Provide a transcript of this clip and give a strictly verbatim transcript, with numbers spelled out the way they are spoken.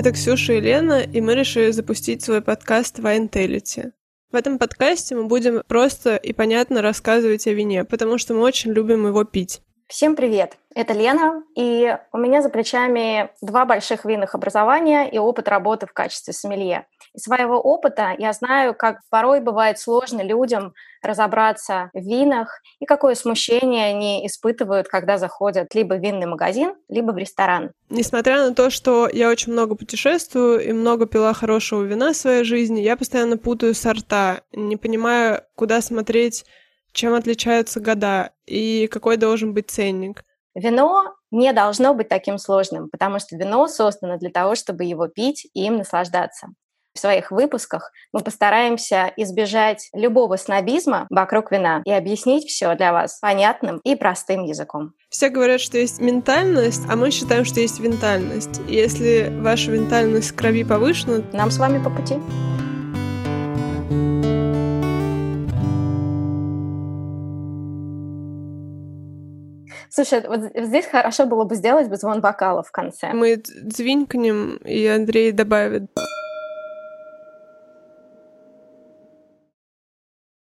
Это Ксюша и Лена, и мы решили запустить свой подкаст Vintility. В этом подкасте мы будем просто и понятно рассказывать о вине, потому что мы очень любим его пить. Всем привет, это Лена, и у меня за плечами два больших винных образования и опыт работы в качестве сомелье. Из своего опыта я знаю, как порой бывает сложно людям разобраться в винах и какое смущение они испытывают, когда заходят либо в винный магазин, либо в ресторан. Несмотря на то, что я очень много путешествую и много пила хорошего вина в своей жизни, я постоянно путаю сорта, не понимаю, куда смотреть, чем отличаются года и какой должен быть ценник. Вино не должно быть таким сложным, потому что вино создано для того, чтобы его пить и им наслаждаться. В своих выпусках мы постараемся избежать любого снобизма вокруг вина и объяснить все для вас понятным и простым языком. Все говорят, что есть ментальность, а мы считаем, что есть винтальность. И если ваша винтальность в крови повышена, нам с вами по пути. Слушай, вот здесь хорошо было бы сделать бы звон бокала в конце. Мы звенькнем, и Андрей добавит...